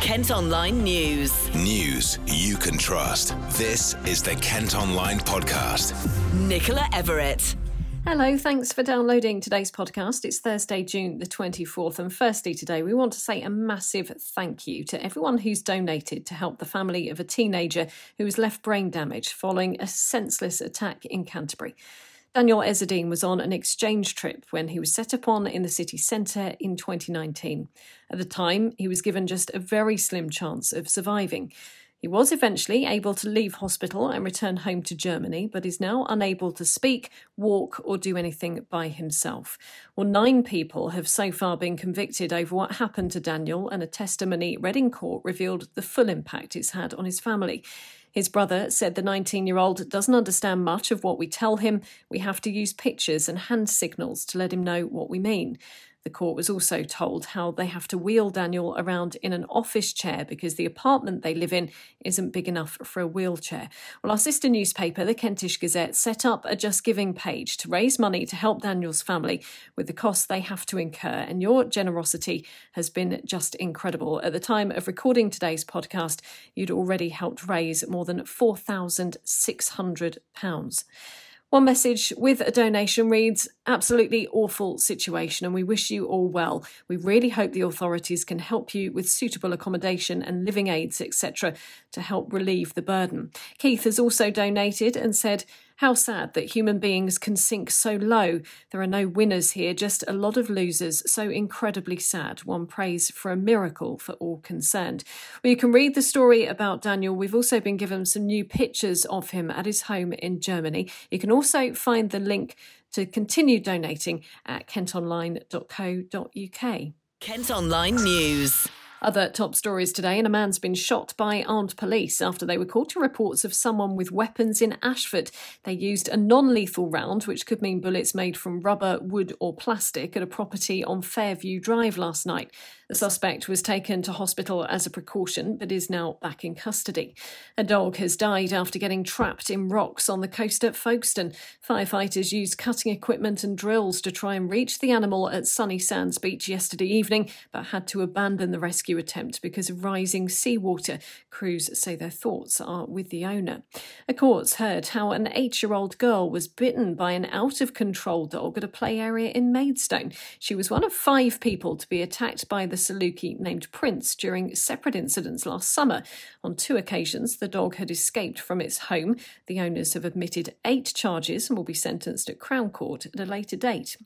Kent Online News. News you can trust. This is the Kent Online Podcast. Nicola Everett. Hello, thanks for downloading today's podcast. It's Thursday, June the 24th, and firstly today we want to say a massive thank you to everyone who's donated to help the family of a teenager who was left brain damaged following a senseless attack in Canterbury. Daniel Ezzedine was on an exchange trip when he was set upon in the city centre in 2019. At the time, he was given just a very slim chance of surviving. He was eventually able to leave hospital and return home to Germany, but is now unable to speak, walk or do anything by himself. Well, 9 people have so far been convicted over what happened to Daniel, and a testimony read in court revealed the full impact it's had on his family. His brother said the 19-year-old doesn't understand much of what we tell him. We have to use pictures and hand signals to let him know what we mean. The court was also told how they have to wheel Daniel around in an office chair because the apartment they live in isn't big enough for a wheelchair. Well, our sister newspaper, the Kentish Gazette, set up a Just Giving page to raise money to help Daniel's family with the costs they have to incur. And your generosity has been just incredible. At the time of recording today's podcast, you'd already helped raise more than £4,600. One message with a donation reads, absolutely awful situation and we wish you all well. We really hope the authorities can help you with suitable accommodation and living aids, etc. to help relieve the burden. Keith has also donated and said, how sad that human beings can sink so low. There are no winners here, just a lot of losers. So incredibly sad. One prays for a miracle for all concerned. Well, you can read the story about Daniel. We've also been given some new pictures of him at his home in Germany. You can also find the link to continue donating at kentonline.co.uk. Kent Online News. Other top stories today, and a man's been shot by armed police after they were called to reports of someone with weapons in Ashford. They used a non-lethal round, which could mean bullets made from rubber, wood or plastic, at a property on Fairview Drive last night. The suspect was taken to hospital as a precaution, but is now back in custody. A dog has died after getting trapped in rocks on the coast at Folkestone. Firefighters used cutting equipment and drills to try and reach the animal at Sunny Sands Beach yesterday evening, but had to abandon the rescue attempt because of rising seawater. Crews say their thoughts are with the owner. A court's heard how an 8-year-old girl was bitten by an out-of-control dog at a play area in Maidstone. She was one of 5 people to be attacked by the Saluki named Prince during separate incidents last summer. On 2 occasions, the dog had escaped from its home. The owners have admitted 8 charges and will be sentenced at Crown Court at a later date.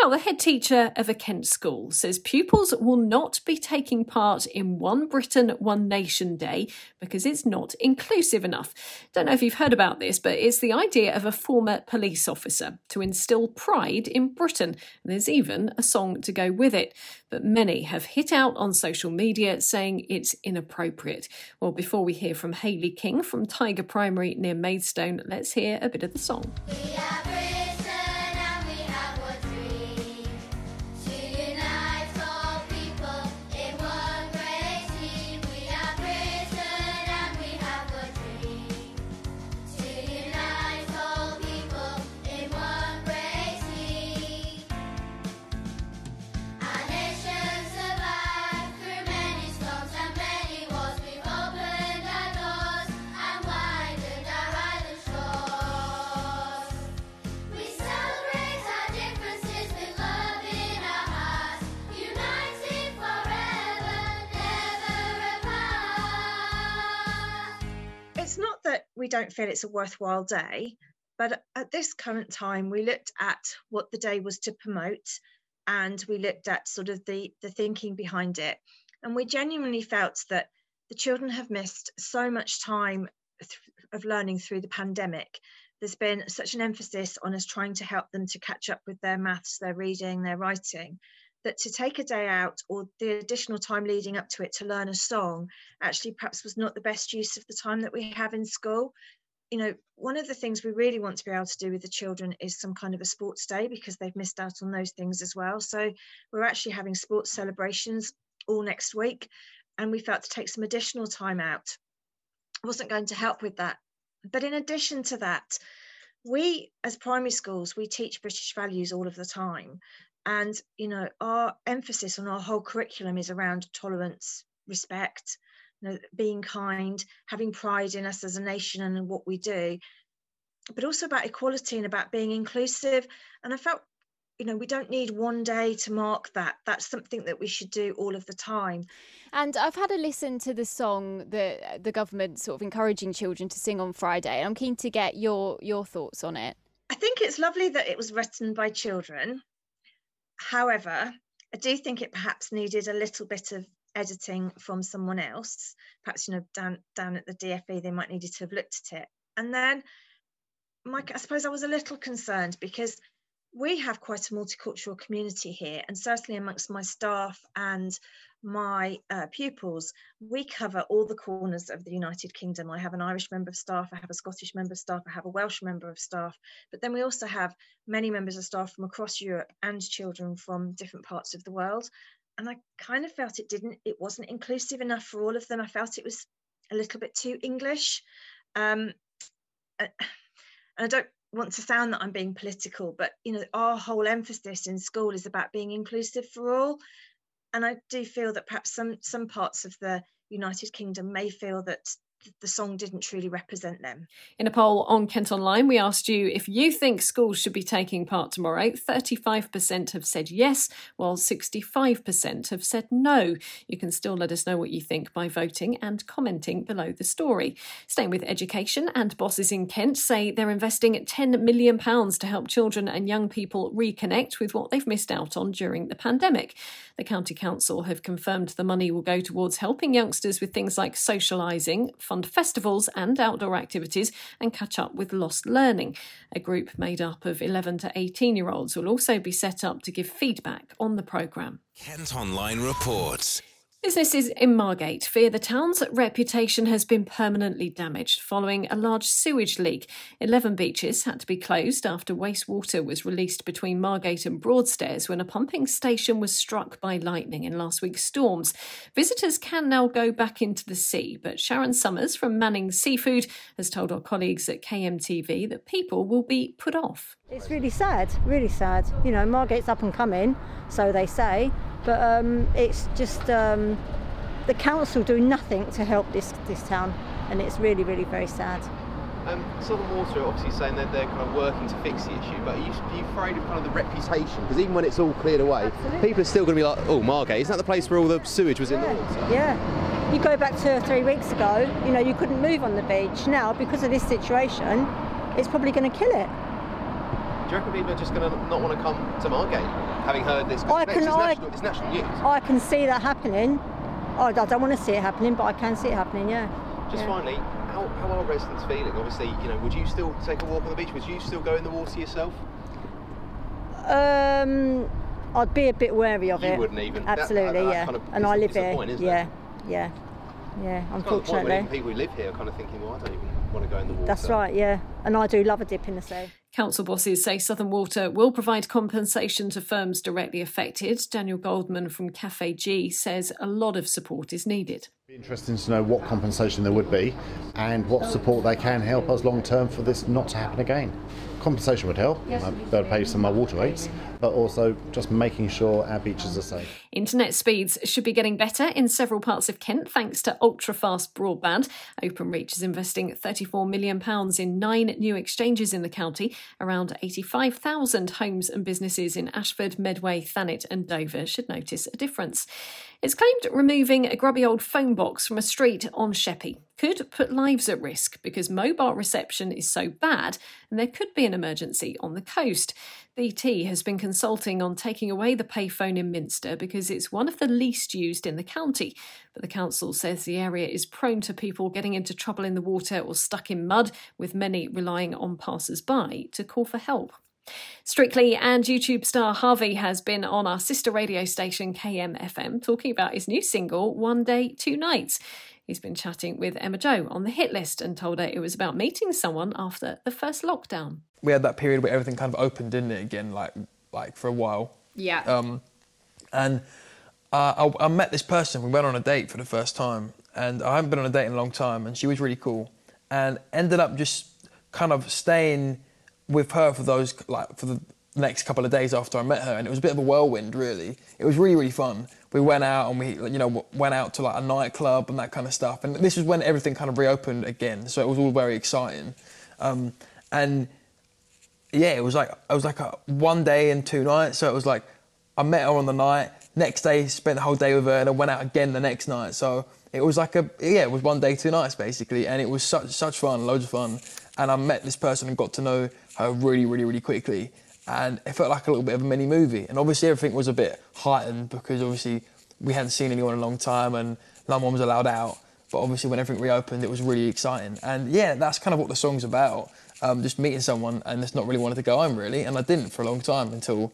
Now, the head teacher of a Kent school says pupils will not be taking part in One Britain One Nation Day because it's not inclusive enough. Don't know if you've heard about this, but it's the idea of a former police officer to instill pride in Britain. And there's even a song to go with it. But many have hit out on social media saying it's inappropriate. Well, before we hear from Hayley King from Tiger Primary near Maidstone, let's hear a bit of the song. We don't feel it's a worthwhile day, but at this current time we looked at what the day was to promote, and we looked at sort of the thinking behind it, and we genuinely felt that the children have missed so much time of learning through the pandemic. There's been such an emphasis on us trying to help them to catch up with their maths, their reading, their writing, that to take a day out or the additional time leading up to it to learn a song actually perhaps was not the best use of the time that we have in school. You know, one of the things we really want to be able to do with the children is some kind of a sports day, because they've missed out on those things as well. So we're actually having sports celebrations all next week, and we felt to take some additional time out wasn't going to help with that. But in addition to that, we as primary schools, we teach British values all of the time. And, you know, our emphasis on our whole curriculum is around tolerance, respect, you know, being kind, having pride in us as a nation and in what we do, but also about equality and about being inclusive. And I felt, you know, we don't need one day to mark that. That's something that we should do all of the time. And I've had a listen to the song that the government sort of encouraging children to sing on Friday. I'm keen to get your thoughts on it. I think it's lovely that it was written by children. However, I do think it perhaps needed a little bit of editing from someone else. Perhaps, you know, down at the DfE, they might needed to have looked at it. And then, Mike, I suppose I was a little concerned because we have quite a multicultural community here, and certainly amongst my staff and my pupils, we cover all the corners of the United Kingdom. I have an Irish member of staff, I have a Scottish member of staff, I have a Welsh member of staff, but then we also have many members of staff from across Europe and children from different parts of the world. And I kind of felt it wasn't inclusive enough for all of them. I felt it was a little bit too English. I don't want to sound that I'm being political, but, you know, our whole emphasis in school is about being inclusive for all. And I do feel that perhaps some parts of the United Kingdom may feel that the song didn't truly represent them. In a poll on Kent Online, we asked you if you think schools should be taking part tomorrow. 35% have said yes, while 65% have said no. You can still let us know what you think by voting and commenting below the story. Staying with education, and bosses in Kent say they're investing £10 million to help children and young people reconnect with what they've missed out on during the pandemic. The County Council have confirmed the money will go towards helping youngsters with things like socialising, fund festivals and outdoor activities, and catch up with lost learning. A group made up of 11 to 18-year-olds will also be set up to give feedback on the programme. Kent Online reports. Businesses in Margate fear the town's reputation has been permanently damaged following a large sewage leak. 11 beaches had to be closed after wastewater was released between Margate and Broadstairs when a pumping station was struck by lightning in last week's storms. Visitors can now go back into the sea, but Sharon Summers from Manning Seafood has told our colleagues at KMTV that people will be put off. It's really sad. You know, Margate's up and coming, so they say. But it's just the council do nothing to help this town, and it's really, really very sad. Southern Water are obviously saying that they're kind of working to fix the issue, but are you afraid of kind of the reputation? Because even when it's all cleared away, absolutely, people are still going to be like, oh, Margate, isn't that the place where all the sewage was in the water? Yeah. You go back 2 or 3 weeks ago, you know, you couldn't move on the beach. Now, because of this situation, it's probably going to kill it. Do you reckon people are just going to not want to come to Margate, having heard this? It's national news. I can see that happening. I don't want to see it happening, but I can see it happening, yeah. Just finally, how are residents feeling? Obviously, you know, would you still take a walk on the beach? Would you still go in the water yourself? I'd be a bit wary of it. You wouldn't even? Absolutely, yeah. Kind of, and I live here. Point, isn't it? Yeah, unfortunately. Kind of the people who live here are kind of thinking, well, I don't even want to go in the water. That's right, yeah. And I do love a dip in the sea. Council bosses say Southern Water will provide compensation to firms directly affected. Daniel Goldman from Cafe G says a lot of support is needed. It'd be interesting to know what compensation there would be and what support they can help us long term for this not to happen again. Compensation would help. They'll pay some of my water rates, but also just making sure our beaches are safe. Internet speeds should be getting better in several parts of Kent thanks to ultra-fast broadband. Openreach is investing £34 million in 9 new exchanges in the county. Around 85,000 homes and businesses in Ashford, Medway, Thanet and Dover should notice a difference. It's claimed removing a grubby old phone box from a street on Sheppey could put lives at risk because mobile reception is so bad and there could be an emergency on the coast. BT has been consulting on taking away the payphone in Minster because it's one of the least used in the county. But the council says the area is prone to people getting into trouble in the water or stuck in mud, with many relying on passers-by to call for help. Strictly and YouTube star Harvey has been on our sister radio station KMFM talking about his new single, One Day, Two Nights. He's been chatting with Emma Jo on the hit list and told her it was about meeting someone after the first lockdown. We had that period where everything kind of opened, didn't it, again, like for a while. Yeah. I met this person. We went on a date for the first time, and I haven't been on a date in a long time, and she was really cool, and ended up just kind of staying with her for the next couple of days after I met her, and it was a bit of a whirlwind, really. It was really, really fun. we went out and we, you know, went out to like a nightclub and that kind of stuff. And this was when everything kind of reopened again, so it was all very exciting. And yeah, it was like, I was like a 1 day and 2 nights. So it was like, I met her on the night, next day spent the whole day with her, and I went out again the next night. So it was like a, yeah, it was 1 day, 2 nights basically. And it was such fun, loads of fun. And I met this person and got to know her really quickly. And it felt like a little bit of a mini movie. And obviously everything was a bit heightened because obviously we hadn't seen anyone in a long time and no one was allowed out. But obviously when everything reopened, it was really exciting. And yeah, that's kind of what the song's about. Just meeting someone and just not really wanting to go home really. And I didn't for a long time until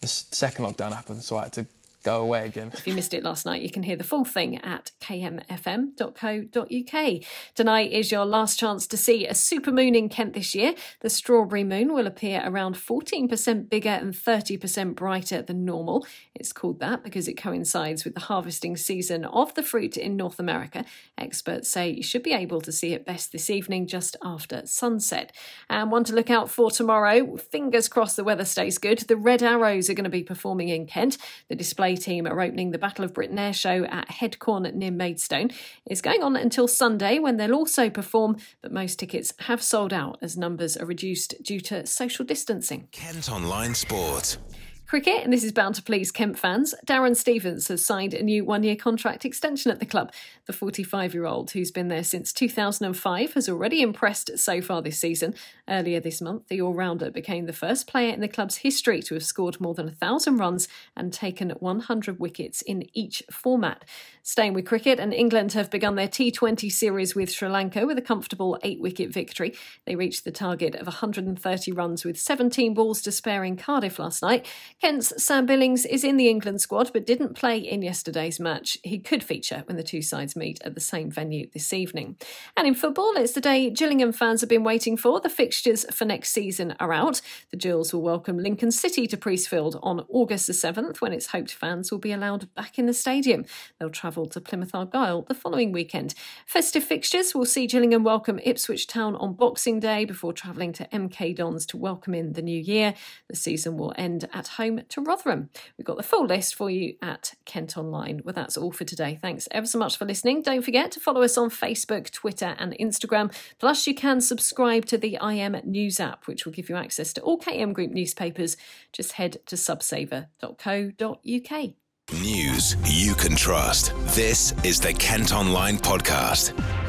the second lockdown happened. So I had to go away again. If you missed it last night, you can hear the full thing at kmfm.co.uk. Tonight is your last chance to see a supermoon in Kent this year. The strawberry moon will appear around 14% bigger and 30% brighter than normal. It's called that because it coincides with the harvesting season of the fruit in North America. Experts say you should be able to see it best this evening just after sunset. And one to look out for tomorrow, fingers crossed the weather stays good. The Red Arrows are going to be performing in Kent. The display team are opening the Battle of Britain Air Show at Headcorn near Maidstone. It's going on until Sunday when they'll also perform, but most tickets have sold out as numbers are reduced due to social distancing. Kent Online Sport. Cricket, and this is bound to please Kent fans. Darren Stevens has signed a new 1-year contract extension at the club. The 45-year-old, who's been there since 2005, has already impressed so far this season. Earlier this month, the all-rounder became the first player in the club's history to have scored more than 1,000 runs and taken 100 wickets in each format. Staying with cricket, and England have begun their T20 series with Sri Lanka with a comfortable 8-wicket victory. They reached the target of 130 runs with 17 balls to spare in Cardiff last night. Kent's Sam Billings is in the England squad but didn't play in yesterday's match. He could feature when the two sides meet at the same venue this evening. And in football, it's the day Gillingham fans have been waiting for. The fixtures for next season are out. The Gills will welcome Lincoln City to Priestfield on August the 7th when it's hoped fans will be allowed back in the stadium. They'll travel to Plymouth Argyle the following weekend. Festive fixtures will see Gillingham welcome Ipswich Town on Boxing Day before travelling to MK Dons to welcome in the new year. The season will end at home to Rotherham. We've got the full list for you at Kent Online. Well, that's all for today. Thanks ever so much for listening. Don't forget to follow us on Facebook, Twitter and Instagram. Plus, you can subscribe to the IM News app, which will give you access to all KM Group newspapers. Just head to subsaver.co.uk. News you can trust. This is the Kent Online podcast.